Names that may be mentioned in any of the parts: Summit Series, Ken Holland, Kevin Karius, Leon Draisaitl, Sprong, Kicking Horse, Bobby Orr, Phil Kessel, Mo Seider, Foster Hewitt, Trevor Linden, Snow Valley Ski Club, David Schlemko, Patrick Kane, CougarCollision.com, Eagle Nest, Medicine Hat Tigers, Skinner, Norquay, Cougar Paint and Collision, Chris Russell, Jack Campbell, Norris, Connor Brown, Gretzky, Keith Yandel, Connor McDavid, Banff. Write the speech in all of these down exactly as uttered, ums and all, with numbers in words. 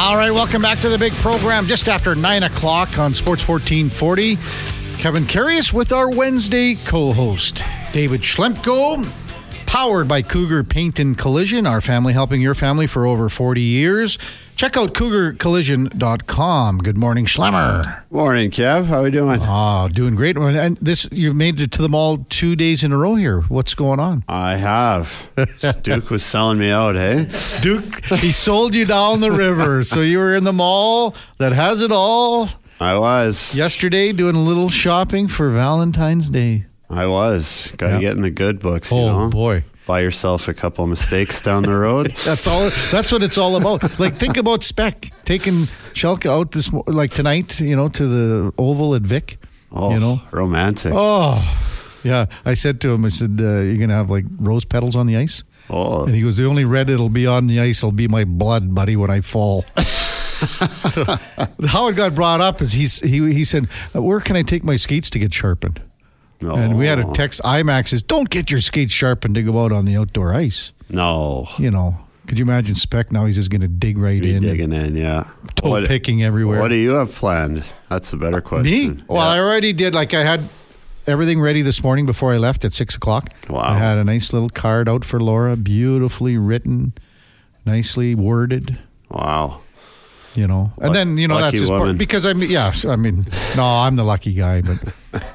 All right, welcome back to the big program. Just after nine o'clock on Sports fourteen forty, Kevin Karius with our Wednesday co-host, David Schlemko, powered by Cougar Paint and Collision, our family helping your family for over forty years. Check out Cougar Collision dot com. Good morning, Schlemmer. Morning, Kev. How are we doing? Oh, doing great. And this, you've made it to the mall two days in a row here. What's going on? I have. Duke was selling me out, hey? Duke, he sold you down the river. So you were in the mall that has it all. I was. Yesterday, doing a little shopping for Valentine's Day. I was. Got to yep. get in the good books, you oh, know? Oh, boy. Buy yourself a couple of mistakes down the road. That's all. That's what it's all about. Like, think about Spec taking Schelke out this like tonight, you know, to the Oval at Vic. Oh, you know, romantic. Oh, yeah. I said to him, I said, uh, "You're gonna have like rose petals on the ice." Oh, and he goes, "The only red that'll be on the ice will be my blood, buddy, when I fall." So, how it got brought up is he's he he said, "Where can I take my skates to get sharpened?" No. And we had a text. IMAX says, "Don't get your skates sharpened to go out on the outdoor ice." No, you know, could you imagine Spec now? He's just going to dig right Be in, digging in, yeah, toe what, picking everywhere. What do you have planned? That's a better question. Me? Well, yeah. I already did. Like I had everything ready this morning before I left at six o'clock. Wow! I had a nice little card out for Laura, beautifully written, nicely worded. Wow. You know, and then, you know, lucky that's just woman. Part, because I mean, yeah, I mean, no, I'm the lucky guy, but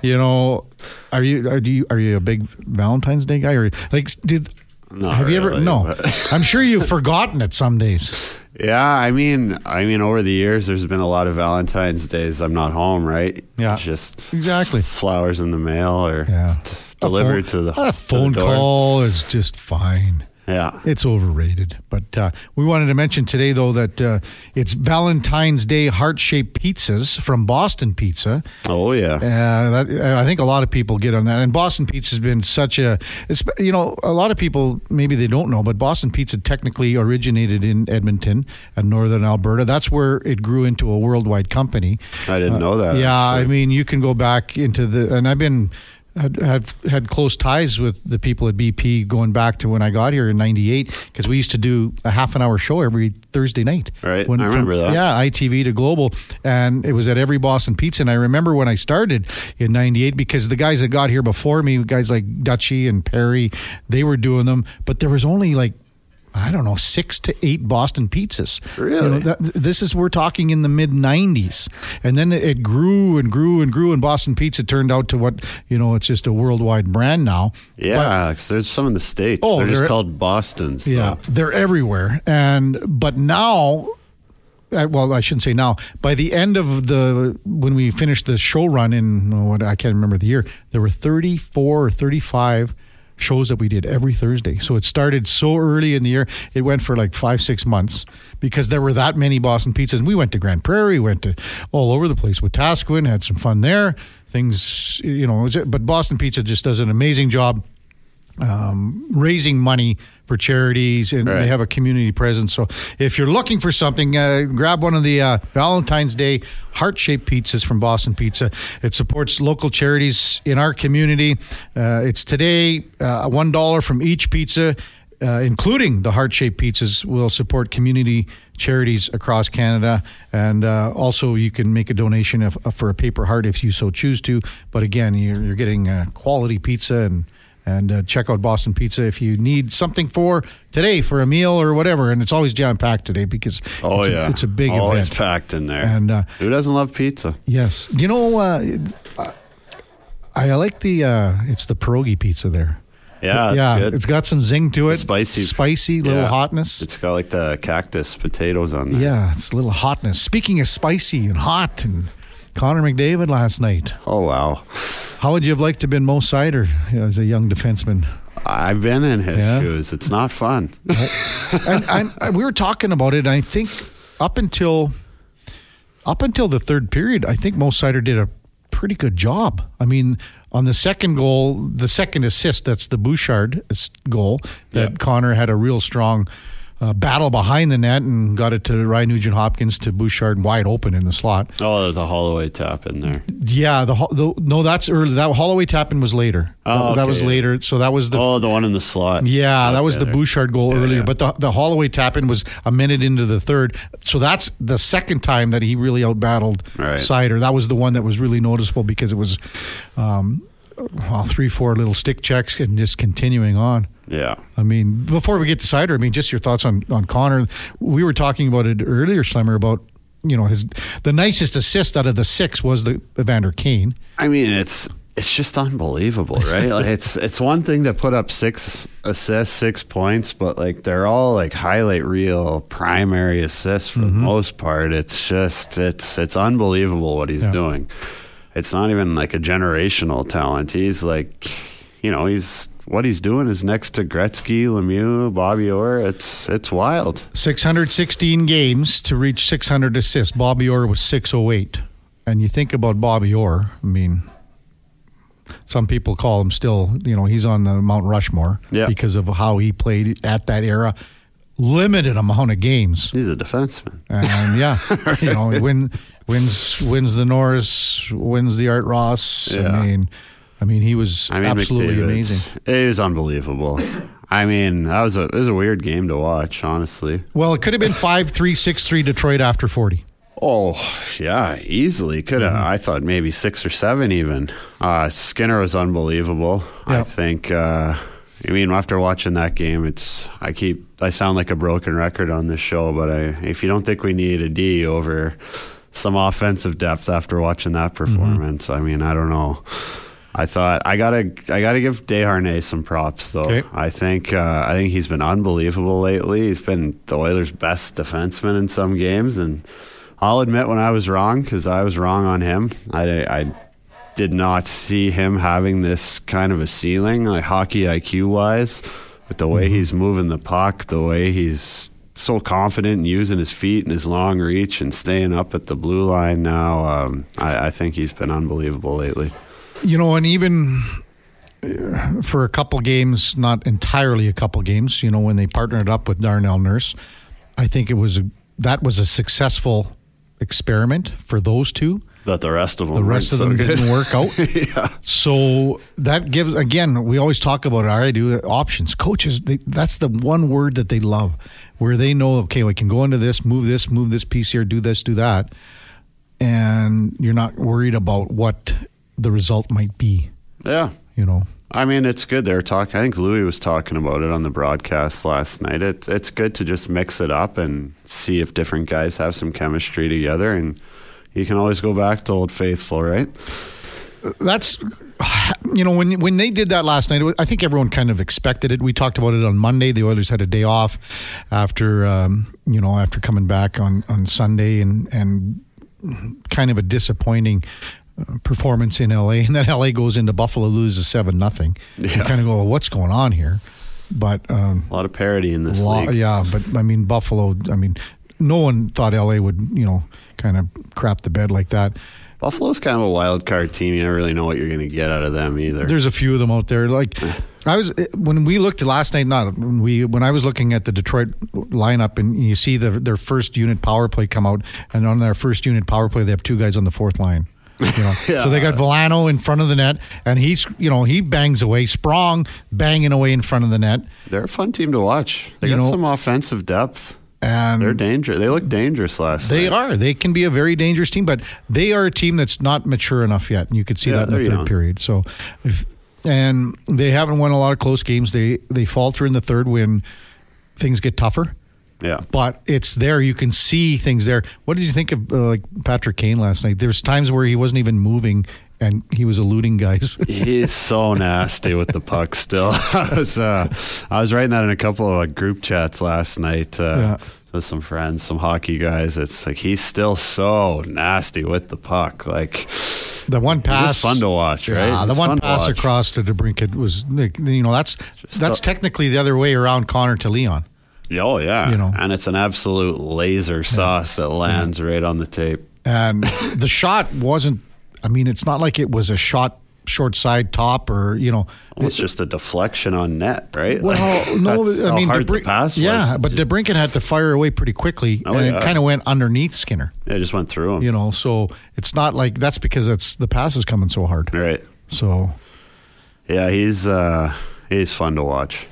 you know, are you, are you, are you a big Valentine's Day guy or like, did, Not have really, you ever, no, I'm sure you've forgotten it some days. Yeah. I mean, I mean, over the years, there's been a lot of Valentine's days. I'm not home, right? Yeah. It's just exactly flowers in the mail or yeah. t- delivered phone, to the a phone to the call is just fine. Yeah. It's overrated. But uh, we wanted to mention today, though, that uh, it's Valentine's Day heart-shaped pizzas from Boston Pizza. Oh, yeah. Uh, that, I think a lot of people get on that. And Boston Pizza has been such a, it's, you know, a lot of people, maybe they don't know, but Boston Pizza technically originated in Edmonton and northern Alberta. That's where it grew into a worldwide company. I didn't uh, know that. Yeah, actually. I mean, you can go back into the, and I've been... Had, had had close ties with the people at B P going back to when I got here in ninety-eight because we used to do a half an hour show every Thursday night. Right, when, I remember from, that. Yeah, I T V to Global, and it was at every Boston Pizza, and I remember when I started in ninety-eight because the guys that got here before me, guys like Dutchie and Perry, they were doing them, but there was only like, I don't know, six to eight Boston pizzas. Really? You know, that, this is, we're talking in the mid nineties. And then it grew and grew and grew, and Boston Pizza turned out to what, you know, it's just a worldwide brand now. Yeah, but, there's some in the States. Oh, they're, they're just called Bostons. Yeah, though. They're everywhere. And but now... Well, I shouldn't say now. By the end of the, when we finished the show run in, what I can't remember the year, there were thirty-four or thirty-five shows that we did every Thursday. So it started so early in the year. It went for like five, six months because there were that many Boston pizzas. And we went to Grand Prairie, went to all over the place with Wetaskiwin, had some fun there. Things, you know, but Boston Pizza just does an amazing job um, raising money for charities, and right. they have a community presence. So if you're looking for something, uh, grab one of the uh, Valentine's Day heart-shaped pizzas from Boston Pizza. It supports local charities in our community. Uh, it's today uh, one dollar from each pizza, uh, including the heart-shaped pizzas, will support community charities across Canada. And uh, also you can make a donation if, for a paper heart if you so choose to. But again, you're, you're getting uh, quality pizza and And uh, check out Boston Pizza if you need something for today, for a meal or whatever. And it's always jam-packed today because oh, it's, yeah. a, it's a big always event. Always packed in there. And uh, who doesn't love pizza? Yes. You know, uh, I, I like the, uh, it's the pierogi pizza there. Yeah, it's yeah, good. It's got some zing to it. It's spicy. Spicy, little yeah. hotness. It's got like the cactus potatoes on there. Yeah, it's a little hotness. Speaking of spicy and hot and... Connor McDavid last night. Oh, wow. How would you have liked to have been Mo Seider as a young defenseman? I've been in his yeah. shoes. It's not fun. and I'm, I, we were talking about it, and I think up until up until the third period, I think Mo Seider did a pretty good job. I mean, on the second goal, the second assist, that's the Bouchard goal, that yeah. Connor had a real strong uh, battle behind the net and got it to Ryan Nugent-Hopkins to Bouchard wide open in the slot. Oh, there's a Holloway tap in there. Yeah, the, the no, that's early. That Holloway tap in was later. Oh, that, okay. that was later. So that was the oh, the one in the slot. Yeah, okay. That was the Bouchard goal yeah, earlier. Yeah. But the the Holloway tap in was a minute into the third. So that's the second time that he really outbattled right. Seider. That was the one that was really noticeable because it was. Um, Well, three, four little stick checks and just continuing on. Yeah. I mean, before we get to Seider, I mean, just your thoughts on, on Connor. We were talking about it earlier, Schlemmer, about, you know, his the nicest assist out of the six was the, the Vander Kane. I mean, it's it's just unbelievable, right? Like it's it's one thing to put up six assists, six points, but, like, they're all, like, highlight reel primary assists for mm-hmm. the most part. It's just, it's, it's unbelievable what he's yeah. doing. It's not even like a generational talent. He's like, you know, he's what he's doing is next to Gretzky, Lemieux, Bobby Orr. It's it's wild. six hundred sixteen games to reach six hundred assists. Bobby Orr was six oh eight. And you think about Bobby Orr, I mean, some people call him still, you know, he's on the Mount Rushmore yeah. because of how he played at that era. Limited amount of games. He's a defenseman. And yeah, you know, win, wins wins the Norris, wins the Art Ross. Yeah. I mean, I mean, he was I mean, absolutely McDavid, amazing. It was unbelievable. I mean, that was a it was a weird game to watch, honestly. Well, it could have been five three, six three Detroit after forty. Oh, yeah, easily. Could have. Mm-hmm. I thought maybe six or seven even. Uh, Skinner was unbelievable. Yeah. I think... Uh, I mean, after watching that game, it's I keep I sound like a broken record on this show, but I, if you don't think we need a D over some offensive depth after watching that performance, mm-hmm. I mean, I don't know. I thought I gotta I gotta give Desharnais some props though. Okay. I think uh, I think he's been unbelievable lately. He's been the Oilers' best defenseman in some games, and I'll admit when I was wrong because I was wrong on him. I. I did not see him having this kind of a ceiling, like hockey I Q wise, but the way mm-hmm. he's moving the puck, the way he's so confident in using his feet and his long reach and staying up at the blue line now, um, I, I think he's been unbelievable lately. You know, and even for a couple games, not entirely a couple games, you know, when they partnered up with Darnell Nurse, I think it was a, that was a successful experiment for those two. That the rest of them, the rest of them so didn't work out. yeah. So that gives, again, we always talk about it. I do options. Coaches, they, that's the one word that they love, where they know, okay, we can go into this, move this, move this piece here, do this, do that. And you're not worried about what the result might be. Yeah. You know, I mean, it's good. They're talking. I think Louis was talking about it on the broadcast last night. It, it's good to just mix it up and see if different guys have some chemistry together and, you can always go back to Old Faithful, right? That's, you know, when when they did that last night, I think everyone kind of expected it. We talked about it on Monday. The Oilers had a day off after, um, you know, after coming back on, on Sunday and, and kind of a disappointing performance in L A. And then L A goes into Buffalo, loses seven nothing. Yeah. You kind of go, well, what's going on here? But um, a lot of parity in this lot, league. Yeah, but, I mean, Buffalo, I mean... No one thought L A would, you know, kind of crap the bed like that. Buffalo's kind of a wild card team. You don't really know what you're going to get out of them either. There's a few of them out there. Like I was when we looked last night. Not when we when I was looking at the Detroit lineup, and you see the, their first unit power play come out, and on their first unit power play, they have two guys on the fourth line. You know? yeah. So they got Volano in front of the net, and he's you know he bangs away. Sprong banging away in front of the net. They're a fun team to watch. They you got know, some offensive depth. And they're dangerous. They look dangerous last night. They are. They can be a very dangerous team, but they are a team that's not mature enough yet. And you could see yeah, that in the third young. period. So, if, and they haven't won a lot of close games. They they falter in the third when things get tougher. Yeah. But it's there. You can see things there. What did you think of uh, like Patrick Kane last night? There's times where he wasn't even moving and he was eluding guys. He's so nasty with the puck still. I was uh, I was writing that in a couple of like, group chats last night uh, yeah. with some friends, some hockey guys. It's like he's still so nasty with the puck. Like the one pass, it's fun to watch, right? Yeah, the one pass to across to DeBrincat was, you know, that's Just that's the, technically the other way around Connor to Leon. Oh yeah, you know, and it's an absolute laser sauce yeah. that lands yeah. right on the tape. And the shot wasn't. I mean, it's not like it was a shot short side top, or, you know. It's it, just a deflection on net, right? Well, like, no, that's I mean, how hard Debrin- the pass was. Yeah, but DeBrincat had to fire away pretty quickly, oh, and yeah. it kind of went underneath Skinner. Yeah, it just went through him. You know, so it's not like, that's because it's, the pass is coming so hard. Right. So. Yeah, he's uh, he's fun to watch.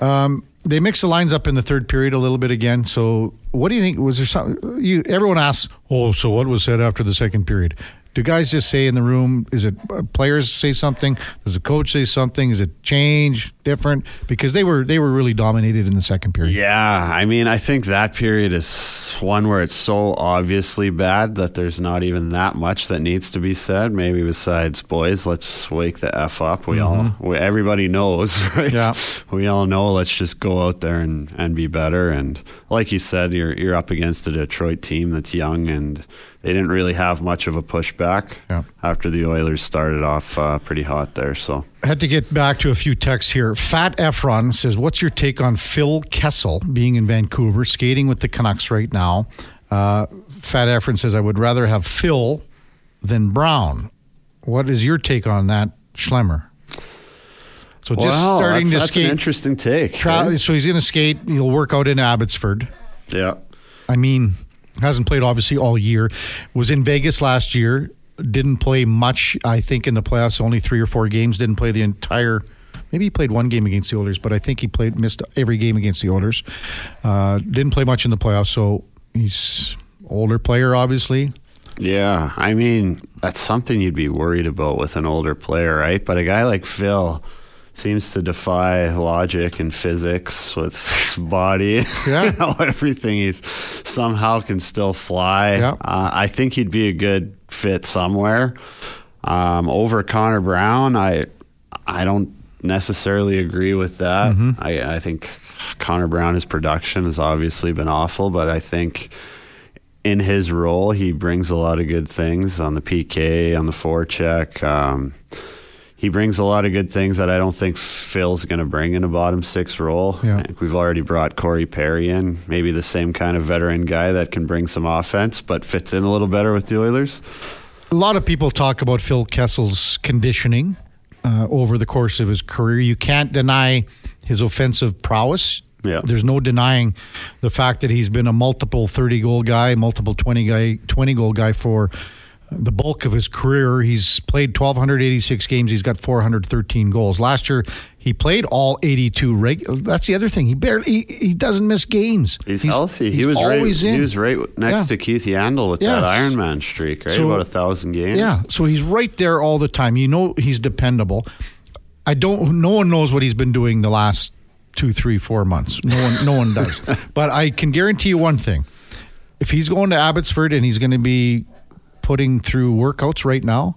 Um, they mix the lines up in the third period a little bit again. So, what do you think? Was there something? You, everyone asks, oh, so what was said after the second period? Do guys just say in the room? Is it players say something? Does the coach say something? Is it change different? Because they were they were really dominated in the second period. Yeah, I mean, I think that period is one where it's so obviously bad that there's not even that much that needs to be said. Maybe besides, boys, let's wake the F up. We mm-hmm. all, we, everybody knows, right? Yeah, we all know. Let's just go out there and, and be better. And like you said, you're you're up against a Detroit team that's young, and they didn't really have much of a pushback yeah. after the Oilers started off uh, pretty hot there. So I had to get back to a few texts here. Fat Efron says, what's your take on Phil Kessel being in Vancouver, skating with the Canucks right now? Uh, Fat Efron says, I would rather have Phil than Brown. What is your take on that, Schlemmer? So just wow, starting to skate. That's an interesting take. Tra- right? So he's going to skate. He'll work out in Abbotsford. Yeah. I mean... hasn't played, obviously, all year. Was in Vegas last year. Didn't play much, I think, in the playoffs. Only three or four games. Didn't play the entire... Maybe he played one game against the Oilers, but I think he played missed every game against the Oilers. Uh, didn't play much in the playoffs, so he's an older player, obviously. Yeah, I mean, that's something you'd be worried about with an older player, right? But a guy like Phil... seems to defy logic and physics with his body. Yeah. You know, everything. He's somehow can still fly. Yeah. Uh, I think he'd be a good fit somewhere. Um, over Connor Brown, I I don't necessarily agree with that. Mm-hmm. I, I think Connor Brown, his production has obviously been awful, but I think in his role, he brings a lot of good things on the P K, on the forecheck. Um, He brings a lot of good things that I don't think Phil's going to bring in a bottom six role. Yeah. I think we've already brought Corey Perry in, maybe the same kind of veteran guy that can bring some offense, but fits in a little better with the Oilers. A lot of people talk about Phil Kessel's conditioning uh, over the course of his career. You can't deny his offensive prowess. Yeah. There's no denying the fact that he's been a multiple thirty-goal guy, multiple twenty-goal guy for the bulk of his career. He's played one thousand two hundred eighty-six games. He's got four hundred thirteen goals. Last year, he played all eighty-two. Reg- that's the other thing. He barely he, he doesn't miss games. He's, he's healthy. He's he was always right, in. He was right next yeah. to Keith Yandel with yes. that Ironman streak, right? So, about a thousand games. Yeah. So he's right there all the time. You know he's dependable. I don't. No one knows what he's been doing the last two, three, four months. No one. No one does. But I can guarantee you one thing: if he's going to Abbotsford and he's going to be putting through workouts right now,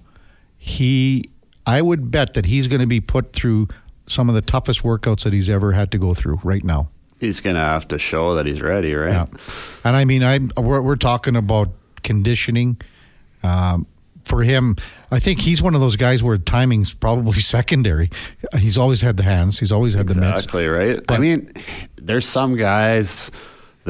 he, I would bet that he's going to be put through some of the toughest workouts that he's ever had to go through right now. He's going to have to show that he's ready, right? Yeah. And I mean, I we're, we're talking about conditioning. Um, for him, I think he's one of those guys where timing's probably secondary. He's always had the hands. He's always had exactly, the mitts. Exactly, right? But, I mean, there's some guys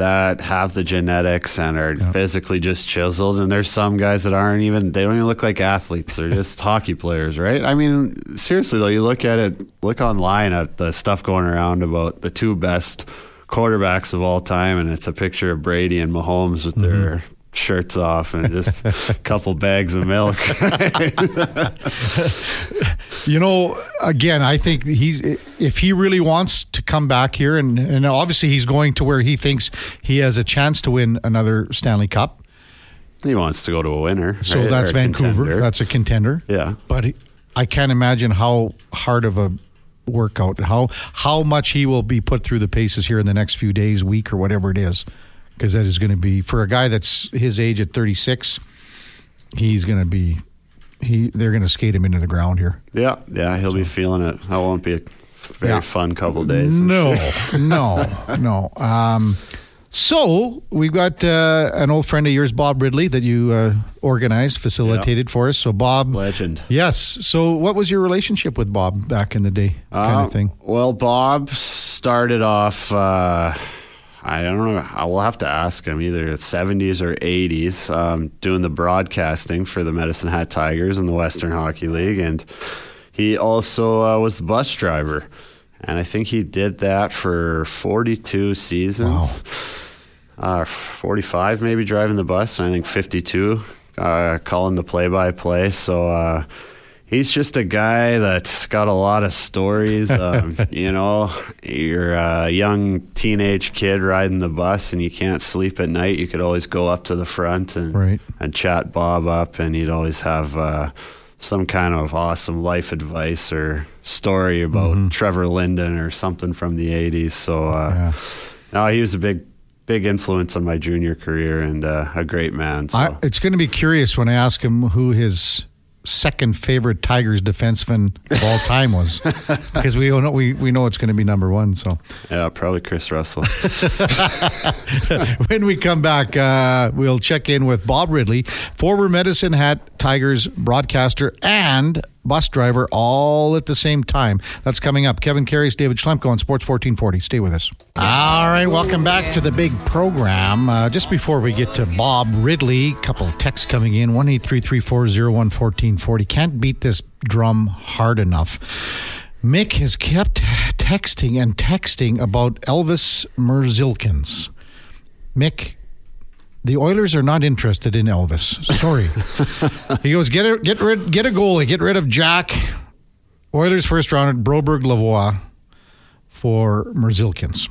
that have the genetics and are yeah. physically just chiseled, and there's some guys that aren't even, they don't even look like athletes, they're just hockey players, right? I mean, seriously though, you look at it, look online at the stuff going around about the two best quarterbacks of all time, and it's a picture of Brady and Mahomes with mm-hmm. their shirts off and just a couple bags of milk. You know, again, I think he's, if he really wants to come back here, and, and obviously he's going to where he thinks he has a chance to win another Stanley Cup. He wants to go to a winner. So right? That's Vancouver. Contender. That's a contender. Yeah. But I can't imagine how hard of a workout, how how much he will be put through the paces here in the next few days, week, or whatever it is. Because that is going to be, for a guy that's his age at thirty-six, he's going to be, he they're going to skate him into the ground here. Yeah, yeah, he'll so. be feeling it. That won't be a very yeah. fun couple of days. I'm no, sure. no, no. Um, so we've got uh, an old friend of yours, Bob Ridley, that you uh, organized, facilitated yeah. for us. So Bob, legend. Yes. So what was your relationship with Bob back in the day, kind uh, of thing? Well, Bob started off. Uh, I don't know. I will have to ask him, either it's seventies or eighties, um, doing the broadcasting for the Medicine Hat Tigers in the Western Hockey League. And he also uh, was the bus driver. And I think he did that for forty-two seasons. Wow. Uh, forty-five maybe driving the bus, and I think fifty-two uh, calling the play-by-play. So uh, he's just a guy that's got a lot of stories. Um, you know, you're a young teenage kid riding the bus and you can't sleep at night. You could always go up to the front and, right. and chat Bob up, and he'd always have... Uh, some kind of awesome life advice or story about mm-hmm. Trevor Linden or something from the eighties. So, uh, yeah. no, he was a big, big influence on my junior career, and uh, a great man. So. I, it's going to be curious when I ask him who his second favorite Tigers defenseman of all time was, because we know we, we know it's going to be number one. So, yeah, probably Chris Russell. When we come back, uh, we'll check in with Bob Ridley, former Medicine Hat Tigers broadcaster and bus driver, all at the same time. That's coming up. Kevin Karius, David Schlemko on Sports fourteen forty. Stay with us. All right, welcome back to the big program. Uh, just before we get to Bob Ridley, a couple of texts coming in. one eight three three four zero one one four four zero. Can't beat this drum hard enough. Mick has kept texting and texting about Elvis Merzļikins. Mick, the Oilers are not interested in Elvis. Sorry. He goes, get a, get rid, get a goalie, get rid of Jack. Oilers first round at Broberg Lavoie for Merzļikins.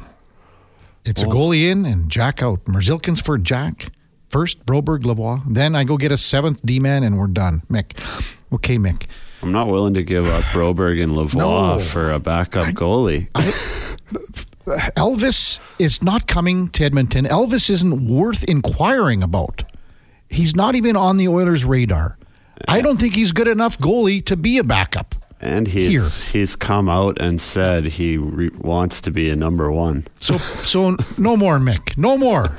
It's oh. a goalie in and Jack out. Merzļikins for Jack. First, Broberg Lavoie. Then I go get a seventh D-man and we're done. Mick. Okay, Mick. I'm not willing to give up Broberg and Lavoie no. for a backup I, goalie. I, Elvis is not coming to Edmonton. Elvis isn't worth inquiring about. He's not even on the Oilers' radar. I don't think he's good enough goalie to be a backup. And he's here. He's come out and said he re- wants to be a number one. So so no more, Mick. No more.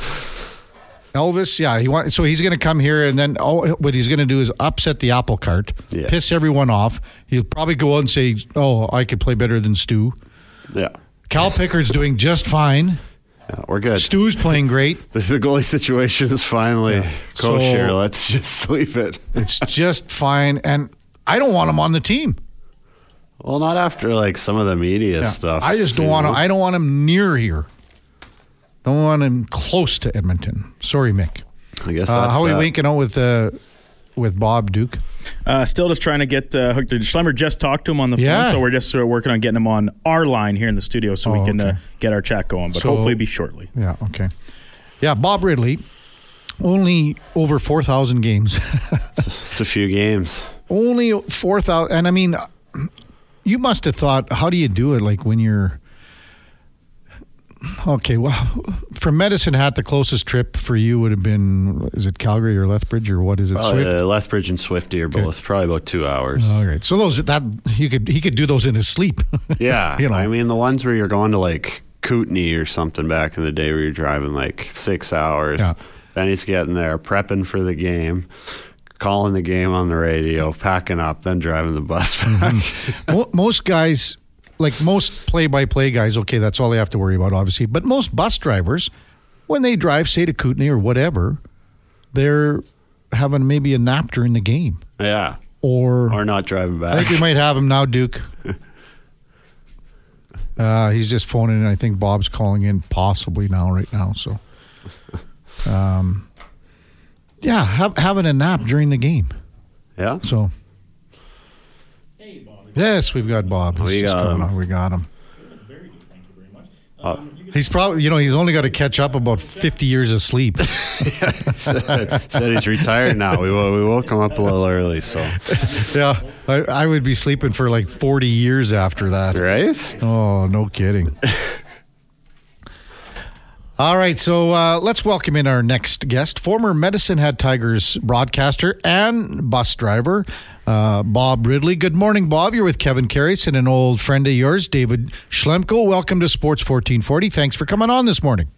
Elvis, yeah, he want, so he's going to come here, and then oh, what he's going to do is upset the apple cart, yeah. piss everyone off. He'll probably go out and say, oh, I could play better than Stu. Yeah. Cal Pickard's doing just fine. Yeah, we're good. Stu's playing great. The goalie situation is finally yeah. kosher. So, let's just leave it. It's just fine. And I don't want him on the team. Well, not after like some of the media yeah. stuff. I just don't want him. I don't want him near here. Don't want him close to Edmonton. Sorry, Mick. I guess that's uh, how are we that. Winking out with the... Uh, with Bob Duke. Uh, still just trying to get uh, hooked. Schlemmer just talked to him on the yeah. phone, so we're just sort of working on getting him on our line here in the studio so oh, we can okay. uh, get our chat going, but so, hopefully it'll be shortly. Yeah, okay. Yeah, Bob Ridley, only over four thousand games. it's, it's a few games. Only four thousand, and I mean, you must have thought, how do you do it, like when you're, okay, well, from Medicine Hat, the closest trip for you would have been, is it Calgary or Lethbridge or what is it? Uh, uh, Lethbridge and Swiftie are both okay. probably about two hours. All right, so those that you could he could do those in his sleep. Yeah, you know. I mean the ones where you're going to like Kootenay or something back in the day where you're driving like six hours. Yeah. Then he's getting there, prepping for the game, calling the game on the radio, packing up, then driving the bus back. Mm-hmm. Most guys. Like most play-by-play guys, okay, that's all they have to worry about, obviously. But most bus drivers, when they drive, say, to Kootenay or whatever, they're having maybe a nap during the game. Yeah. Or or not driving back. I think we might have him now, Duke. uh, he's just phoning in. I think Bob's calling in possibly now, right now. So, um, yeah, ha- having a nap during the game. Yeah. So... Yes, we've got Bob. We got him. we got him. Very good, thank you very much. Um, uh, he's probably, you know, he's only got to catch up about fifty years of sleep. yeah, said, said he's retired now. We will, we will come up a little early. So, yeah, I, I would be sleeping for like forty years after that. Right? Oh, no kidding. All right, so uh, let's welcome in our next guest, former Medicine Hat Tigers broadcaster and bus driver, uh, Bob Ridley. Good morning, Bob. You're with Kevin Karius and an old friend of yours, David Schlemko. Welcome to Sports fourteen forty. Thanks for coming on this morning.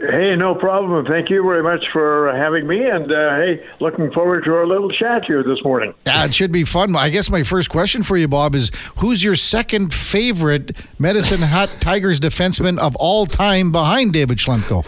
Hey, no problem. Thank you very much for having me. And, uh, hey, looking forward to our little chat here this morning. Yeah, it should be fun. I guess my first question for you, Bob, is who's your second favorite Medicine Hat Tigers defenseman of all time behind David Schlemko?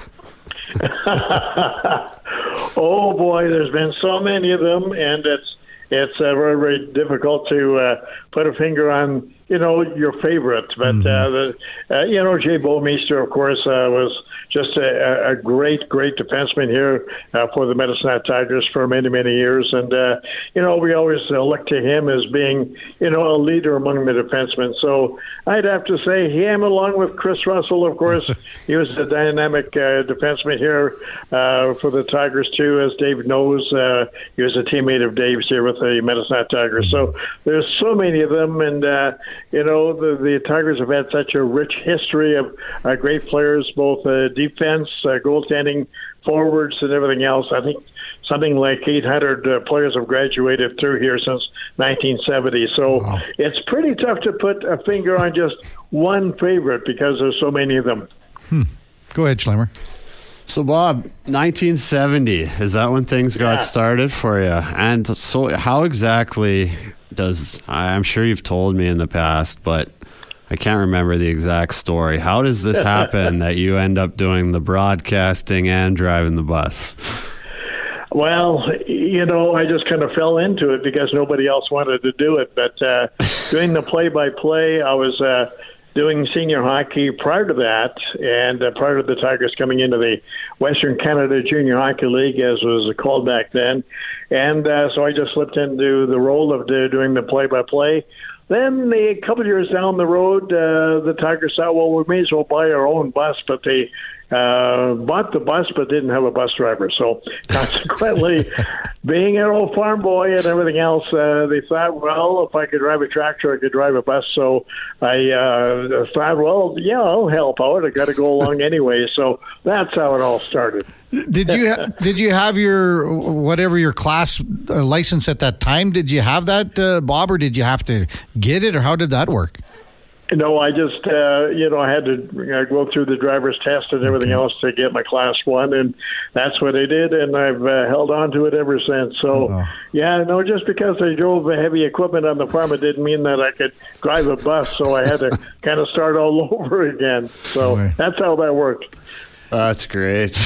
Oh, boy, there's been so many of them, and it's it's uh, very, very difficult to uh, put a finger on, you know, your favorite. But, mm-hmm. uh, the, uh, you know, Jay Bomeister, of course, uh, was just a, a great, great defenseman here uh, for the Medicine Hat Tigers for many, many years. And, uh, you know, we always uh, look to him as being, you know, a leader among the defensemen. So I'd have to say him, along with Chris Russell, of course. He was a dynamic uh, defenseman here uh, for the Tigers, too, as Dave knows. Uh, he was a teammate of Dave's here with the Medicine Hat Tigers. So there's so many of them. And, uh, you know, the, the Tigers have had such a rich history of uh, great players, both uh, defense, uh, goaltending, forwards, and everything else. I think something like eight hundred uh, players have graduated through here since nineteen seventy. So wow. It's pretty tough to put a finger on just one favorite because there's so many of them. Hmm. Go ahead, Schlemmer. So, Bob, nineteen seventy, is that when things yeah. got started for you? And so how exactly does, I'm sure you've told me in the past, but I can't remember the exact story. How does this happen that you end up doing the broadcasting and driving the bus? Well, you know, I just kind of fell into it because nobody else wanted to do it. But uh, doing the play-by-play, I was uh, doing senior hockey prior to that, and uh, prior to the Tigers coming into the Western Canada Junior Hockey League, as was called back then. And uh, so I just slipped into the role of the, doing the play-by-play. Then a couple of years down the road, uh, the Tigers thought, well, we may as well buy our own bus, but they uh, bought the bus but didn't have a bus driver. So consequently, being an old farm boy and everything else, uh, they thought, well, if I could drive a tractor, I could drive a bus. So I uh, thought, well, yeah, I'll help out. I got to go along anyway. So that's how it all started. Did you ha- did you have your whatever your class uh, license at that time? Did you have that, uh, Bob, or did you have to get it, or how did that work? No, I just uh, you know I had to go through the driver's test and everything else to get my class one, and that's what I did, and I've uh, held on to it ever since. So, oh. yeah, no, just because I drove heavy equipment on the farm, it didn't mean that I could drive a bus. So I had to kind of start all over again. So Boy. That's how that worked. Oh, that's great.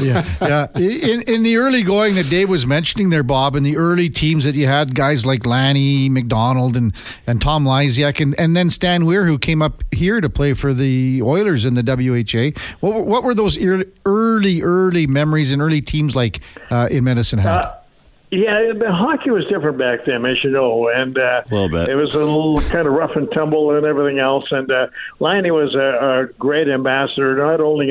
yeah, yeah. In, in the early going that Dave was mentioning there, Bob, in the early teams that you had, guys like Lanny McDonald and, and Tom Lysiak, and, and then Stan Weir, who came up here to play for the Oilers in the W H A. What, what were those early, early memories and early teams like uh, in Medicine Hat? Uh, Yeah, the hockey was different back then, as you know, and uh, a little bit. It was a little kind of rough and tumble and everything else. And uh, Lanny was a, a great ambassador, not only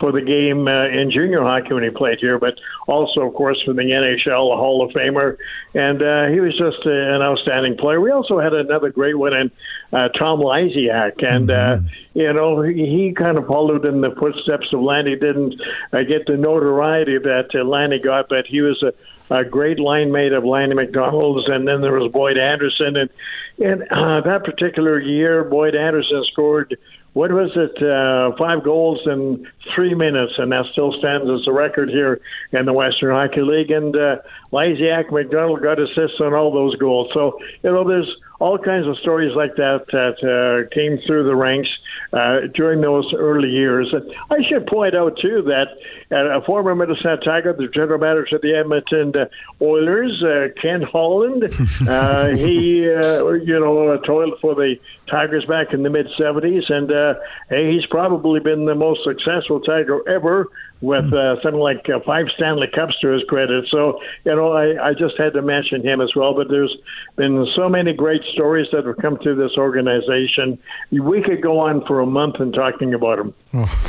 for the game uh, in junior hockey when he played here, but also, of course, for the N H L, a Hall of Famer. And uh, he was just an outstanding player. We also had another great one in uh, Tom Lysiak, and mm-hmm. uh, you know, he, he kind of followed in the footsteps of Lanny. Didn't uh, get the notoriety that uh, Lanny got, but he was a A great line mate of Lanny McDonald's, and then there was Boyd Anderson. And in uh, that particular year, Boyd Anderson scored, what was it, uh, five goals in three minutes, and that still stands as a record here in the Western Hockey League. And uh, Lysiak, McDonald got assists on all those goals. So, you know, there's all kinds of stories like that that uh, came through the ranks uh, during those early years. And I should point out, too, that uh, a former Medicine Hat Tiger, the general manager of the Edmonton uh, Oilers, uh, Ken Holland, uh, he, uh, you know, toiled for the Tigers back in the mid-seventies, and uh, he's probably been the most successful Tiger ever, with uh, something like uh, five Stanley Cups to his credit. So, you know, I, I just had to mention him as well. But there's been so many great stories that have come through this organization. We could go on for a month and talking about them. Oh.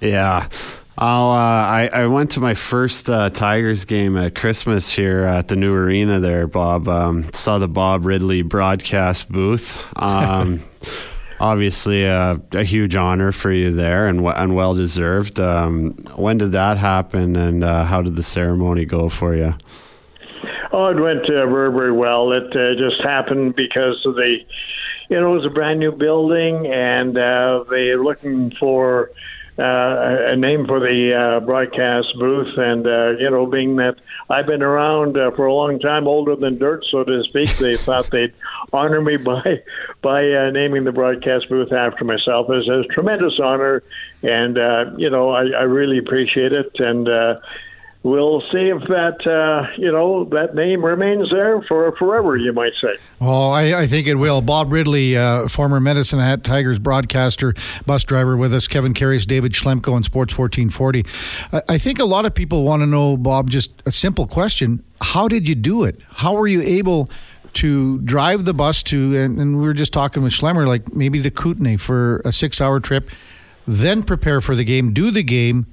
Yeah. I'll, uh, I, I went to my first uh, Tigers game at Christmas here at the new arena there, Bob. Um, saw the Bob Ridley broadcast booth. Um Obviously, uh, a huge honor for you there, and and well deserved. Um, when did that happen, and uh, how did the ceremony go for you? Oh, it went uh, very, very well. It uh, just happened because of the, you know, it was a brand new building, and uh, they were looking for uh, a name for the uh, broadcast booth, and uh, you know, being that I've been around uh, for a long time, older than dirt, so to speak, they thought they'd honor me by by uh, naming the broadcast booth after myself. It's a tremendous honor, and uh, you know, I, I really appreciate it, and. Uh, We'll see if that, uh, you know, that name remains there for forever, you might say. Oh, I, I think it will. Bob Ridley, uh, former Medicine Hat Tigers broadcaster, bus driver with us, Kevin Karius, David Schlemko on Sports fourteen forty. I, I think a lot of people want to know, Bob, just a simple question. How did you do it? How were you able to drive the bus to, and, and we were just talking with Schlemmer, like maybe to Kootenay for a six-hour trip, then prepare for the game, do the game,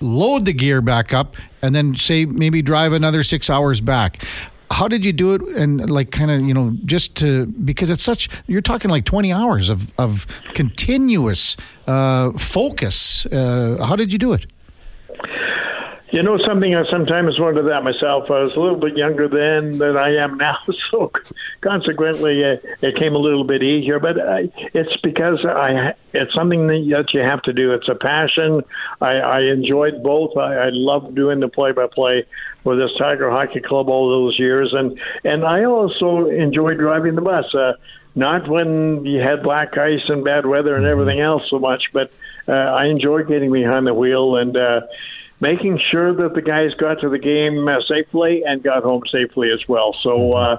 load the gear back up, and then say maybe drive another six hours back. How did you do it? And like kind of, you know, just to, because it's such, you're talking like twenty hours of, of continuous uh, focus. Uh, how did you do it? You know, something I sometimes wonder that myself. I was a little bit younger then than I am now, so consequently, uh, it came a little bit easier. But I, it's because I, it's something that you have to do. It's a passion. I, I enjoyed both. I, I loved doing the play-by-play with this Tiger Hockey Club all those years, and and I also enjoyed driving the bus. Uh, not when you had black ice and bad weather and everything else so much, but uh, I enjoyed getting behind the wheel and. Uh, making sure that the guys got to the game uh, safely and got home safely as well. So uh,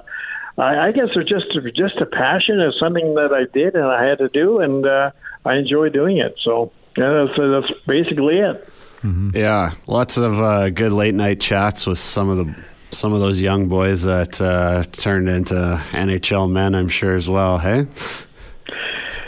I, I guess it's just just a passion. It's something that I did and I had to do, and uh, I enjoy doing it. So yeah, that's, that's basically it. Mm-hmm. Yeah, lots of uh, good late night chats with some of the some of those young boys that uh, turned into N H L men, I'm sure as well. Hey.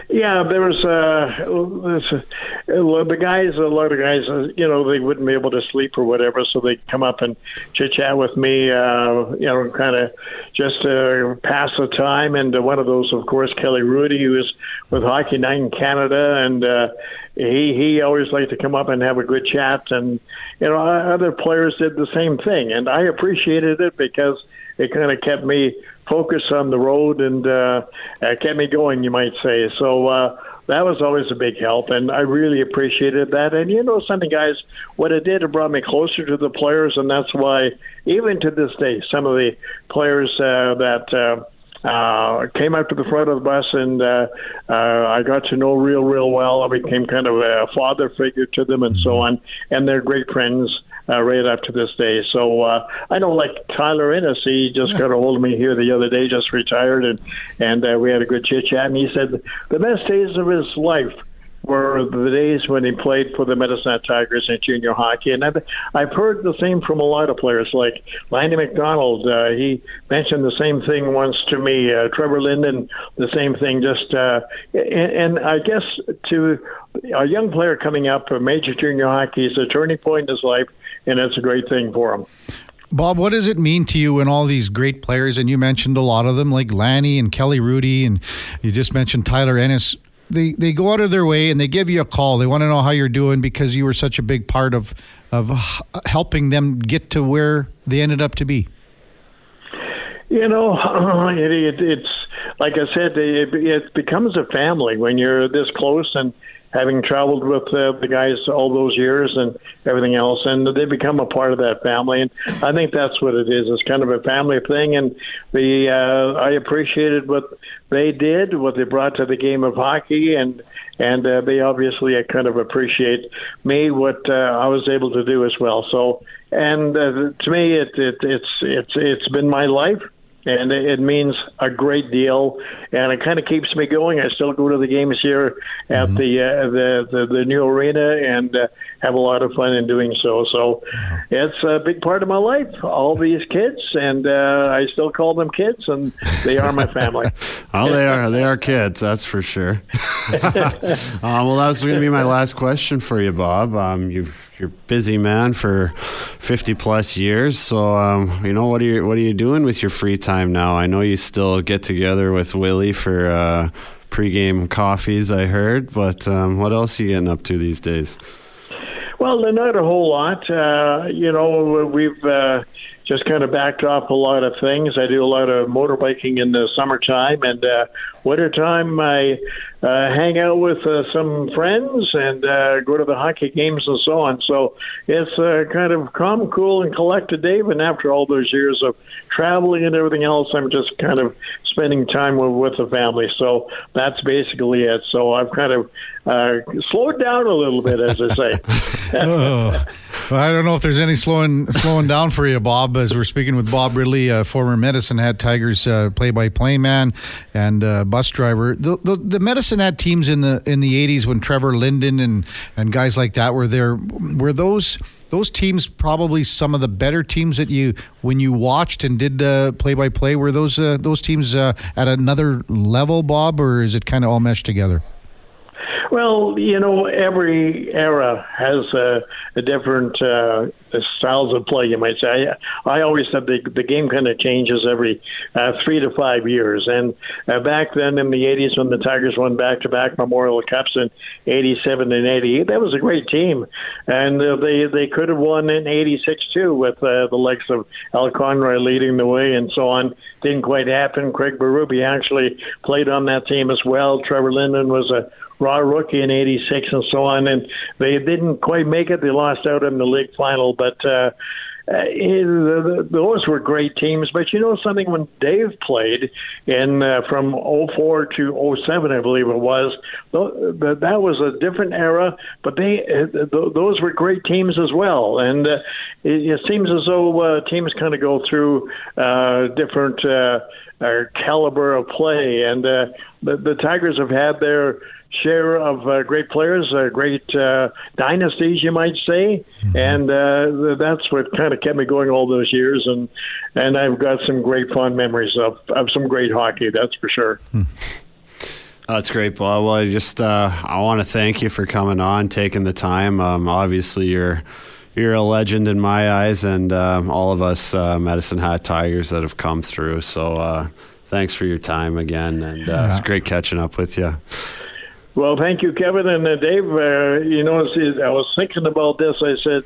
Yeah, there was uh, the guys, a lot of guys, you know, they wouldn't be able to sleep or whatever, so they'd come up and chit-chat with me, uh, you know, kind of just uh, pass the time. And one of those, of course, Kelly Rudy, who is with Hockey Night in Canada, and uh, he, he always liked to come up and have a good chat. And, you know, other players did the same thing, and I appreciated it because it kind of kept me focus on the road and uh, kept me going, you might say. So uh, that was always a big help, and I really appreciated that. And you know something, guys, what it did, it brought me closer to the players, and that's why even to this day, some of the players uh, that uh, uh, came up to the front of the bus and uh, uh, I got to know real, real well. I became kind of a father figure to them and so on, and they're great friends. Uh, right up to this day. So uh, I know, like Tyler Ennis, he just got a hold of me here the other day, just retired, and, and uh, we had a good chit-chat, and he said the best days of his life were the days when he played for the Medicine Hat Tigers in junior hockey. And I've, I've heard the same from a lot of players, like Lanny McDonald. Uh, he mentioned the same thing once to me. Uh, Trevor Linden, the same thing. Just uh, and, and I guess to a young player coming up, a major junior hockey is a turning point in his life, and it's a great thing for him. Bob, what does it mean to you when all these great players, and you mentioned a lot of them, like Lanny and Kelly Rudy, and you just mentioned Tyler Ennis, they they go out of their way and they give you a call. They want to know how you're doing because you were such a big part of of helping them get to where they ended up to be. You know, it, it, it's like I said, it, it becomes a family when you're this close, and having traveled with uh, the guys all those years and everything else, and they become a part of that family. And I think that's what it is. It's kind of a family thing, and the uh, I appreciated what they did, what they brought to the game of hockey, and and uh, they obviously kind of appreciate me, what uh, I was able to do as well. So, and uh, to me, it, it it's it's it's been my life. And it means a great deal, and it kind of keeps me going. I still go to the games here at mm-hmm. the, uh, the the the new arena, and uh, have a lot of fun in doing so. So it's a big part of my life. All these kids, and uh, I still call them kids, and they are my family. Oh, they are. They are kids. That's for sure. um, well, that's going to be my last question for you, Bob. Um, you've. You're a busy man for fifty plus years, so um, you know, what are you what are you doing with your free time now? I know you still get together with Willie for uh, pregame coffees, I heard, but um, what else are you getting up to these days? Well, not a whole lot. Uh, you know, we've uh, just kind of backed off a lot of things. I do a lot of motorbiking in the summertime, and uh, wintertime I uh, hang out with uh, some friends and uh, go to the hockey games and so on. So it's a kind of calm, cool, and collected Dave, and after all those years of traveling and everything else, I'm just kind of spending time with, with the family. So that's basically it. So I've kind of uh, slowed down a little bit, as I say. oh. Well, I don't know if there's any slowing slowing down for you, Bob, as we're speaking with Bob Ridley, uh, former Medicine Hat Tigers uh, play-by-play man and uh, bus driver. The, the the Medicine Hat teams in the in the eighties when Trevor Linden and, and guys like that were there, were those... Those teams probably some of the better teams that you, when you watched and did uh, play-by-play, were those uh, those teams uh, at another level, Bob, or is it kind of all meshed together? Well, you know, every era has a, a different uh, styles of play, you might say. I, I always said the, the game kind of changes every uh, three to five years. And uh, back then in the eighties when the Tigers won back-to-back Memorial Cups in eighty-seven and eighty-eight, that was a great team. And uh, they, they could have won in eighty-six too with uh, the likes of Al Conroy leading the way and so on. Didn't quite happen. Craig Berube actually played on that team as well. Trevor Linden was a raw rookie in eighty-six and so on, and they didn't quite make it. They lost out in the league final, but uh, uh, those were great teams. But you know something, when Dave played in uh, from oh four to oh seven, I believe it was, that was a different era, but they uh, those were great teams as well. And uh, it seems as though uh, teams kind of go through uh, different uh, uh, caliber of play, and uh, the, the Tigers have had their share of uh, great players, uh, great uh, dynasties, you might say, mm-hmm. and uh, that's what kind of kept me going all those years, and and I've got some great fond memories of, of some great hockey, that's for sure. Mm. Oh, that's great, Bob. Well, I just uh, I want to thank you for coming on, taking the time. Um, obviously, you're you're a legend in my eyes, and um, all of us uh, Medicine Hat Tigers that have come through. So uh, thanks for your time again, and uh, yeah. It's great catching up with you. Well, thank you, Kevin and uh, Dave. Uh, you know, I was thinking about this. I said,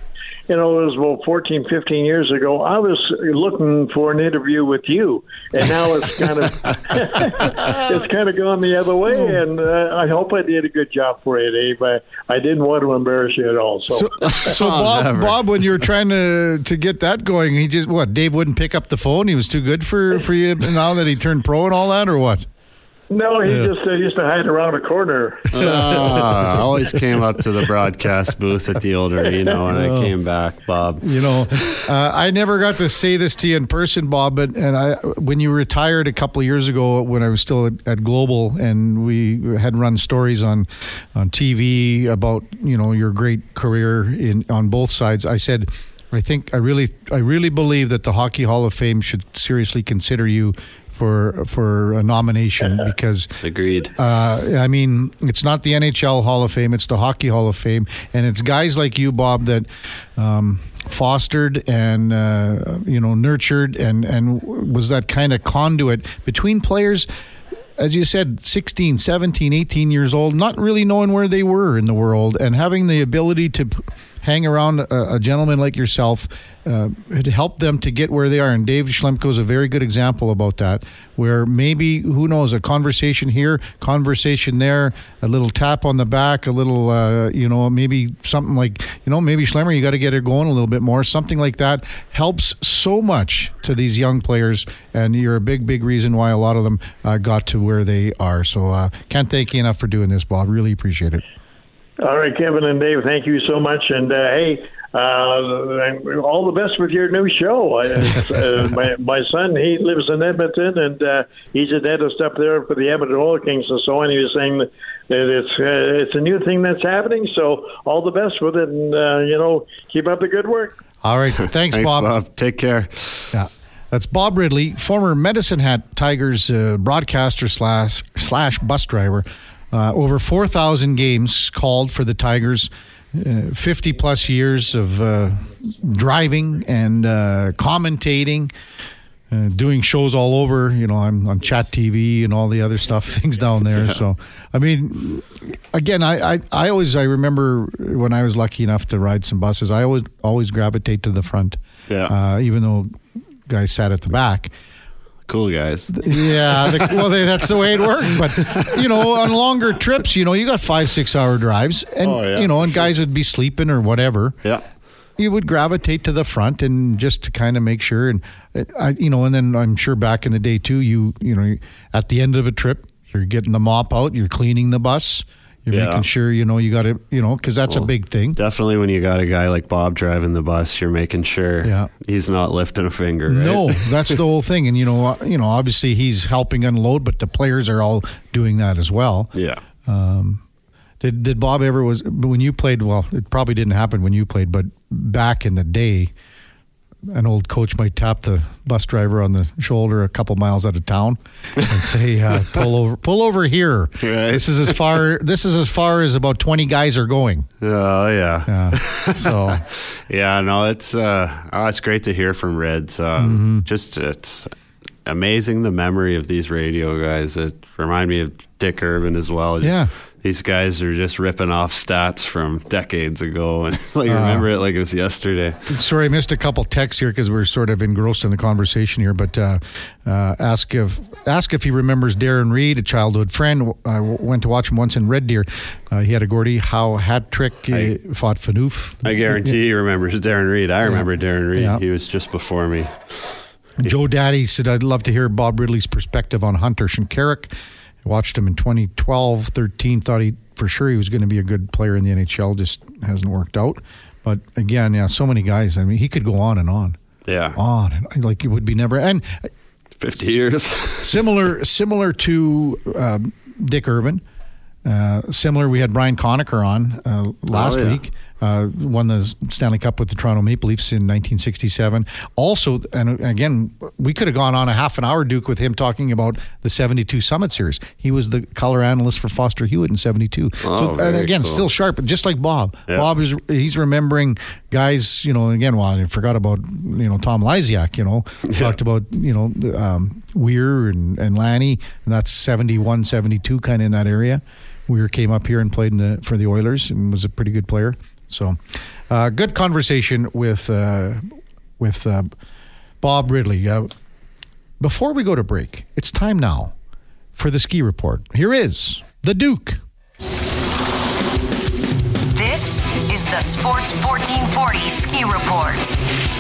you know, it was about fourteen, fifteen years ago. I was looking for an interview with you, and now it's kind of it's kind of gone the other way. And uh, I hope I did a good job for you, Dave. I, I didn't want to embarrass you at all. So, so, so Bob, Bob, when you were trying to to get that going, he just what? Dave wouldn't pick up the phone. He was too good for for you now that he turned pro and all that, or what? No, he yeah. just uh, used to hide around a corner. Uh, I always came up to the broadcast booth at the old arena when I came back, Bob. You know, uh, I never got to say this to you in person, Bob, but and I, when you retired a couple of years ago when I was still at, at Global, and we had run stories on, on T V about, you know, your great career in on both sides, I said, I think I really, I really believe that the Hockey Hall of Fame should seriously consider you for for a nomination, because agreed. Uh, I mean, it's not the N H L Hall of Fame, it's the Hockey Hall of Fame, and it's guys like you, Bob, that um, fostered and uh, you know nurtured and and was that kind of conduit between players, as you said, sixteen, seventeen, eighteen years old, not really knowing where they were in the world, and having the ability to hang around a, a gentleman like yourself. Uh, it helped them to get where they are. And Dave Schlemko is a very good example about that, where maybe, who knows, a conversation here, conversation there, a little tap on the back, a little, uh, you know, maybe something like, you know, maybe Schlemmer, you got to get her going a little bit more. Something like that helps so much to these young players. And you're a big, big reason why a lot of them uh, got to where they are. So uh, can't thank you enough for doing this, Bob. Really appreciate it. All right, Kevin and Dave, thank you so much. And, uh, hey, uh, all the best with your new show. Uh, my, my son, he lives in Edmonton, and uh, he's a dentist up there for the Edmonton Oil Kings and so on. He was saying that it's, uh, it's a new thing that's happening, so all the best with it. And, uh, you know, keep up the good work. All right. Thanks, Thanks Bob. Bob. Take care. Yeah. That's Bob Ridley, former Medicine Hat Tigers uh, broadcaster slash, slash bus driver. Uh, over four thousand games called for the Tigers, uh, fifty-plus years of uh, driving and uh, commentating, uh, doing shows all over. You know, I'm on Chat T V and all the other stuff, things down there. Yeah. So, I mean, again, I, I, I always, I remember when I was lucky enough to ride some buses, I always always gravitate to the front. Yeah. Uh, even though guys sat at the back. Cool guys. Yeah. The, well, they, that's the way it worked. But, you know, on longer trips, you know, you got five, six hour drives and, oh, yeah, you know, and sure. guys would be sleeping or whatever. Yeah. You would gravitate to the front and just to kind of make sure. And, I, you know, and then I'm sure back in the day too, you, you know, at the end of a trip, you're getting the mop out, you're cleaning the bus. You're yeah. making sure, you know, you got to, you know, because that's well, a big thing. Definitely when you got a guy like Bob driving the bus, you're making sure yeah. he's not lifting a finger, right? No, that's the whole thing. And, you know, uh, you know, obviously he's helping unload, but the players are all doing that as well. Yeah. Um, did, did Bob ever was, when you played, well, it probably didn't happen when you played, but back in the day, an old coach might tap the bus driver on the shoulder a couple miles out of town and say, uh, pull over, pull over here. Right. This is as far, this is as far as about twenty guys are going. Oh yeah. Yeah. So yeah, no, it's, uh, oh, it's great to hear from Reds. Um, mm-hmm. Just, it's amazing. The memory of these radio guys, it remind me of Dick Irvin as well. Just, yeah. These guys are just ripping off stats from decades ago, and like uh, remember it like it was yesterday. Sorry, I missed a couple texts here because we're sort of engrossed in the conversation here. But uh, uh, ask if ask if he remembers Darren Reed, a childhood friend. I went to watch him once in Red Deer. Uh, he had a Gordie Howe hat trick. He I, fought Fanoof. I guarantee he remembers Darren Reed. I remember yeah. Darren Reed. Yeah. He was just before me. Joe Daddy said, "I'd love to hear Bob Ridley's perspective on Hunter Shinkarik. Watched him in twenty twelve, thirteen, thought he for sure he was going to be a good player in the N H L, just hasn't worked out. But again, yeah, so many guys. I mean, he could go on and on. Yeah. On and like it would be never and fifty years. similar similar to um, Dick Irvin. Uh, similar, we had Brian Conacher on uh, last oh, yeah. week. Uh, won the Stanley Cup with the Toronto Maple Leafs in nineteen sixty-seven. Also, and again, we could have gone on a half an hour, Duke, with him talking about the seventy-two Summit Series. He was the color analyst for Foster Hewitt in seventy-two. Oh, so, and again, cool. Still sharp, just like Bob. Yeah. Bob is he's remembering guys, you know, again, well, I forgot about, you know, Tom Lysiak, you know, yeah. talked about, you know, um, Weir and, and Lanny, and that's seventy-one, seventy-two, kind of in that area. Weir came up here and played in the, for the Oilers and was a pretty good player. So, uh, good conversation with uh, with uh, Bob Ridley. Uh, before we go to break, it's time now for the ski report. Here is the Duke. This is the Sports fourteen forty Ski Report.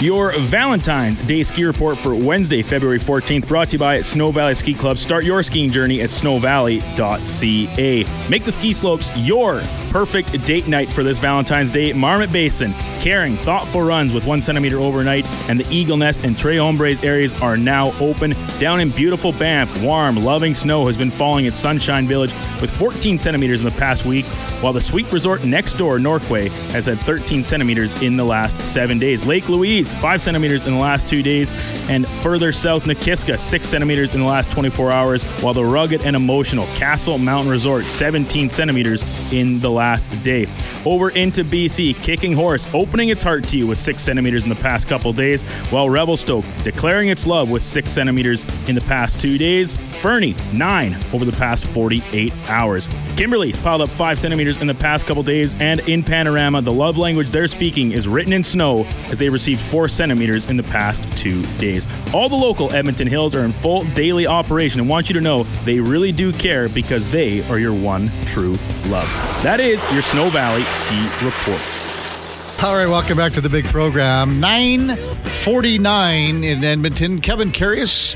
Your Valentine's Day Ski Report for Wednesday, February fourteenth, brought to you by Snow Valley Ski Club. Start your skiing journey at snow valley dot c a. Make the ski slopes your perfect date night for this Valentine's Day. Marmot Basin, caring, thoughtful runs with one centimeter overnight, and the Eagle Nest and Tres Hombres areas are now open. Down in beautiful Banff, warm, loving snow has been falling at Sunshine Village with fourteen centimeters in the past week, while the Sweet Resort next door, Norquay, has had thirteen centimeters in the last seven days. Lake Louise, five centimeters in the last two days, and further south, Nikiska, six centimeters in the last twenty-four hours, while the rugged and emotional Castle Mountain Resort, seventeen centimeters in the last day. Over into B C, Kicking Horse opening its heart to you with six centimeters in the past couple days, while Revelstoke declaring its love with six centimeters in the past two days. Fernie, nine over the past forty-eight hours. Kimberley's piled up five centimeters in the past couple days, and in Panorama, the love language they're speaking is written in snow as they received four centimeters in the past two days. All the local Edmonton Hills are in full daily operation and want you to know they really do care because they are your one true love. That is your Snow Valley Ski Report. All right, welcome back to the big program. nine forty-nine in Edmonton. Kevin Karius,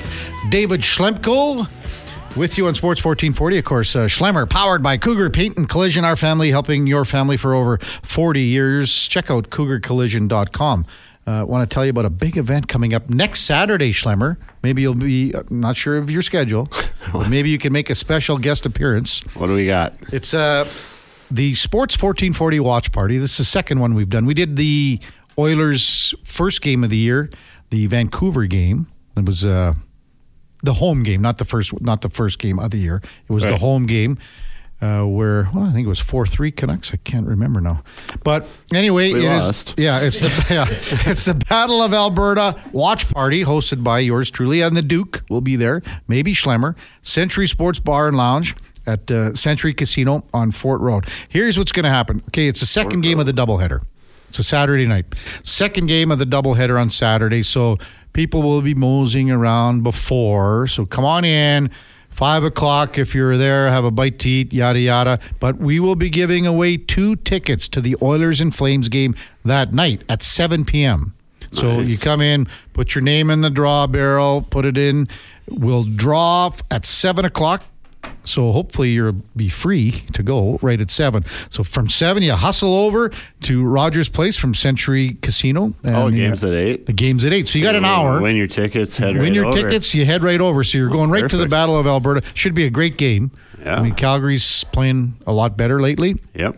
David Schlemko with you on Sports fourteen forty. Of course, uh, Schlemmer, powered by Cougar Paint and Collision. Our family helping your family for over forty years. Check out cougar collision dot com. I uh, want to tell you about a big event coming up next Saturday, Schlemmer. Maybe you'll be, I'm not sure of your schedule, but maybe you can make a special guest appearance. What do we got? It's a... Uh, The Sports fourteen forty Watch Party. This is the second one we've done. We did the Oilers' first game of the year, the Vancouver game. It was uh, the home game, not the first, not the first game of the year. It was right. The home game uh, where well, I think it was four three Canucks. I can't remember now. But anyway, we it lost. Is, yeah, it's the yeah, it's the Battle of Alberta Watch Party hosted by yours truly, and the Duke will be there. Maybe Schlemmer, Century Sports Bar and Lounge at uh, Century Casino on Fort Road. Here's what's going to happen. Okay, it's the second Fort game Road. Of the doubleheader. It's a Saturday night. Second game of the doubleheader on Saturday. So people will be moseying around before. So come on in. Five o'clock, if you're there, have a bite to eat, yada, yada. But we will be giving away two tickets to the Oilers and Flames game that night at seven p.m. Nice. So you come in, put your name in the draw barrel, put it in. We'll draw at seven o'clock. So hopefully you'll be free to go right at seven. So from seven, you hustle over to Rogers Place from Century Casino. And oh, the game's at eight? The game's at eight. So you got an hour. Win your tickets, head win right over. Win your tickets, you head right over. So you're oh, going right perfect. to the Battle of Alberta. Should be a great game. Yeah. I mean, Calgary's playing a lot better lately. Yep.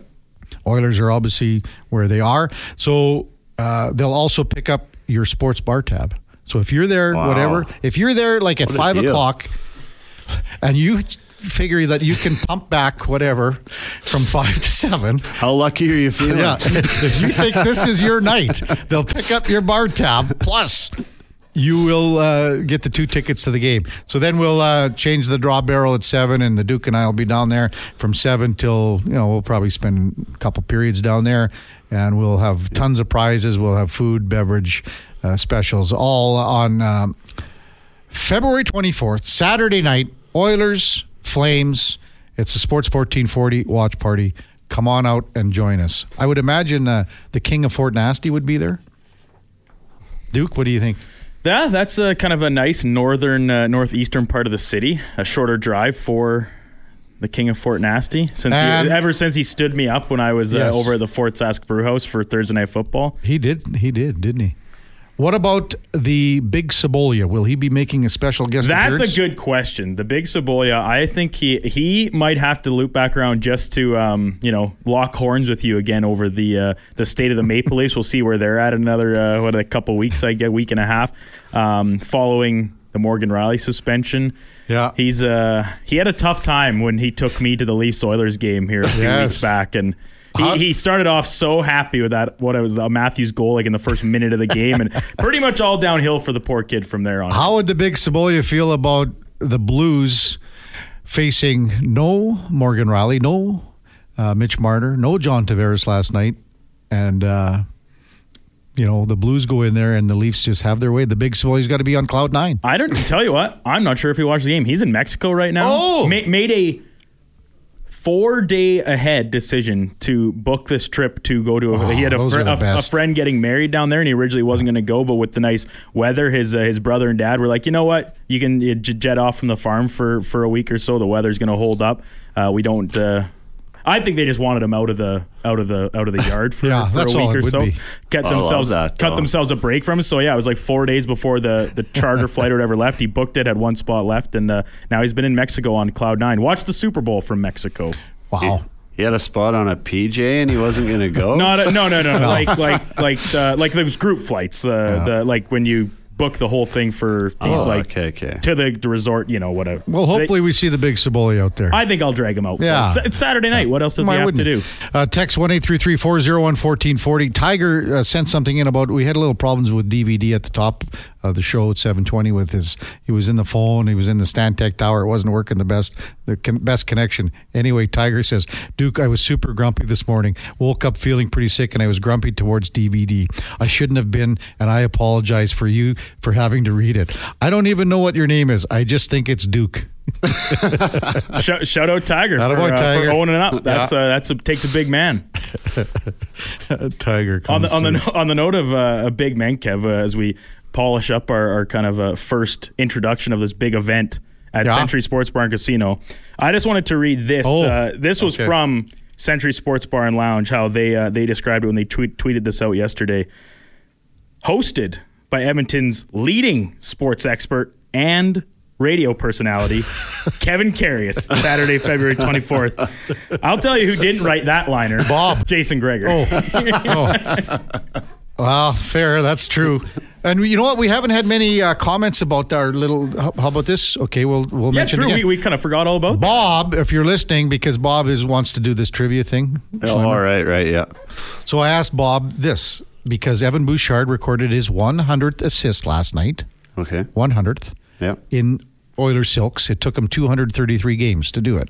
Oilers are obviously where they are. So uh, they'll also pick up your sports bar tab. So if you're there, wow. whatever. If you're there like at five o'clock and you... figure that you can pump back whatever from five to seven. How lucky are you feeling? Yeah. If you think this is your night, they'll pick up your bar tab. Plus, you will uh, get the two tickets to the game. So then we'll uh, change the draw barrel at seven, and the Duke and I will be down there from seven till, you know, we'll probably spend a couple periods down there, and we'll have tons of prizes. We'll have food, beverage, uh, specials, all on um, February twenty-fourth, Saturday night, Oilers, Flames. It's a Sports fourteen forty watch party. Come on out and join us. I would imagine uh, the king of Fort Nasty would be there. Duke, what do you think? Yeah, that's a, kind of a nice northern, uh, northeastern part of the city. A shorter drive for the king of Fort Nasty. Since he, ever since he stood me up when I was uh, yes. over at the Fort Sask Brewhouse for Thursday Night Football. He did, he did, didn't he? What about the Big Cebolia? Will he be making a special guest appearance? That's a good question. The Big Cebolia, I think he he might have to loop back around just to um, you know, lock horns with you again over the uh, the state of the Maple Leafs. We'll see where they're at another uh, what a couple weeks, I guess, week and a half, um, following the Morgan Riley suspension. Yeah, he's uh, he had a tough time when he took me to the Leafs Oilers game here a few yes. weeks back, and. He, he started off so happy with that, what it was, the Matthews goal, like in the first minute of the game, and pretty much all downhill for the poor kid from there on. How would the Big Cebolia feel about the Blues facing no Morgan Riley, no uh, Mitch Marner, no John Tavares last night, and uh, you know, the Blues go in there and the Leafs just have their way? The Big Cebolia's got to be on cloud nine. I don't tell you what, I'm not sure if he watched the game. He's in Mexico right now. Oh, Ma- made a. four-day ahead decision to book this trip to go to a, oh, he had a, fr- a, a friend getting married down there, and he originally wasn't going to go, but with the nice weather, his uh, his brother and dad were like, you know what, you can you jet off from the farm for, for a week or so. The weather's going to hold up. Uh, we don't. Uh, I think they just wanted him out of the out of the out of the yard for, yeah, for a week or so. Be. Get themselves that, cut themselves a break from him. So yeah, it was like four days before the, the charter flight or whatever left. He booked it, had one spot left, and uh, now he's been in Mexico on cloud nine. Watch the Super Bowl from Mexico. Wow. He, He had a spot on a P J and he wasn't going to go. Not a, no, no, no, no. Like like like uh, like those group flights. Uh, yeah. the, like when you book the whole thing for these oh, like okay, okay. to the, the resort, you know, whatever. Well, hopefully they, we see the Big Cebolia out there. I think I'll drag him out. Yeah, it's Saturday night. What else does Why he have wouldn't? to do? Uh, text one eight three three four zero one fourteen forty. Tiger uh, sent something in about we had a little problems with D V D at the top of the show at seven twenty with his. He was in the phone. He was in the Stantec Tower. It wasn't working the best the con- best connection. Anyway, Tiger says, Duke, I was super grumpy this morning. Woke up feeling pretty sick, and I was grumpy towards D V D. I shouldn't have been, and I apologize for you. For having to read it. I don't even know what your name is. I just think it's Duke. shout, shout out Tiger, for, uh, Tiger. for owning up. That's yeah. uh, that's a, takes a big man. Tiger comes on the on through. the on the note of uh, a big man, Kev, uh, as we polish up our, our kind of uh, first introduction of this big event at yeah. Century Sports Bar and Casino. I just wanted to read this. Oh, uh, this was okay. from Century Sports Bar and Lounge. How they uh, they described it when they tweet, tweeted this out yesterday. Hosted by Edmonton's leading sports expert and radio personality, Kevin Karius, Saturday, February twenty-fourth. I'll tell you who didn't write that liner. Bob. Jason Gregor. Oh. oh. Well, fair. That's true. And you know what? We haven't had many uh, comments about our little, how, how about this? Okay, we'll, we'll yeah, mention true. it again. We, we kind of forgot all about Bob, that. if you're listening, because Bob is wants to do this trivia thing. Oh, all right, right, yeah. So I asked Bob this. Because Evan Bouchard recorded his one hundredth assist last night. Okay. one hundredth. Yeah. In Oilers Silks. It took him two hundred thirty-three games to do it.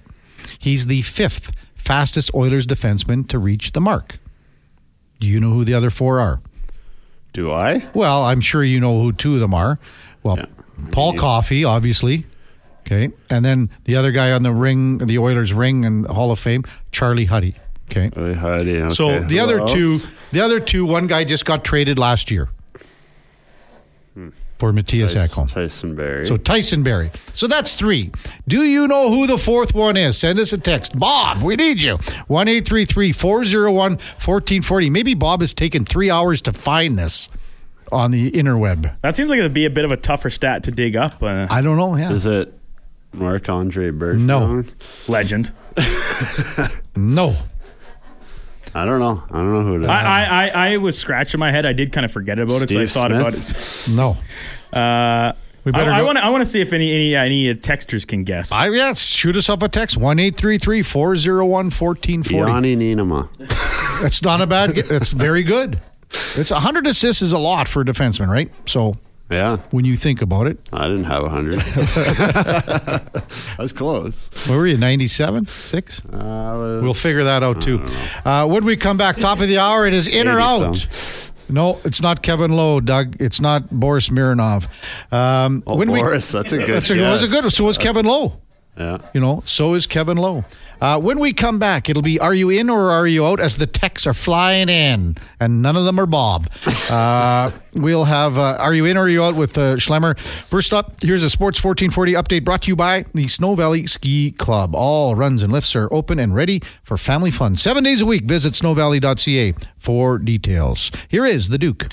He's the fifth fastest Oilers defenseman to reach the mark. Do you know who the other four are? Do I? Well, I'm sure you know who two of them are. Well, yeah. Paul I mean, Coffey, obviously. Okay. And then the other guy on the ring, the Oilers ring and Hall of Fame, Charlie Huddy. Okay. Charlie Huddy. Okay. So the Hello. other two, the other two, one guy just got traded last year hmm. for Matthias Ekholm. Tyson Barrie. So Tyson Barrie. So that's three. Do you know who the fourth one is? Send us a text. Bob, we need you. one eight three three, four oh one, one four four oh. Maybe Bob has taken three hours to find this on the interweb. That seems like it would be a bit of a tougher stat to dig up. Uh, I don't know. Yeah. Is it Marc-Andre Bergeron? No. Legend. No. I don't know. I don't know who it is. I, I, I, I was scratching my head. I did kind of forget about Steve it, so I thought Smith? about it. No. Uh, we better I want to I want to see if any any, any texters can guess. I, yeah, shoot us up a text. one eight three three, four oh one, one four four oh. Yanni Nienema. That's not a bad guess. That's very good. It's one hundred assists is a lot for a defenseman, right? So... Yeah. When you think about it. I didn't have one hundred. I was close. What were you, ninety-seven? Six? Uh, was, we'll figure that out, too. Uh, when we come back, top of the hour, it is in or out. Some. No, it's not Kevin Lowe, Doug. It's not Boris Mironov. Um, oh, when Boris, we, that's a good that's a, yes. That was a good one. So was that's, Kevin Lowe. Yeah. You know, so is Kevin Lowe. Uh, when we come back, it'll be, are you in or are you out? As the texts are flying in, and none of them are Bob. Uh, we'll have, uh, are you in or are you out with uh, Schlemmer. First up, here's a Sports fourteen forty update brought to you by the Snow Valley Ski Club. All runs and lifts are open and ready for family fun. Seven days a week, visit snow valley dot c a for details. Here is the Duke.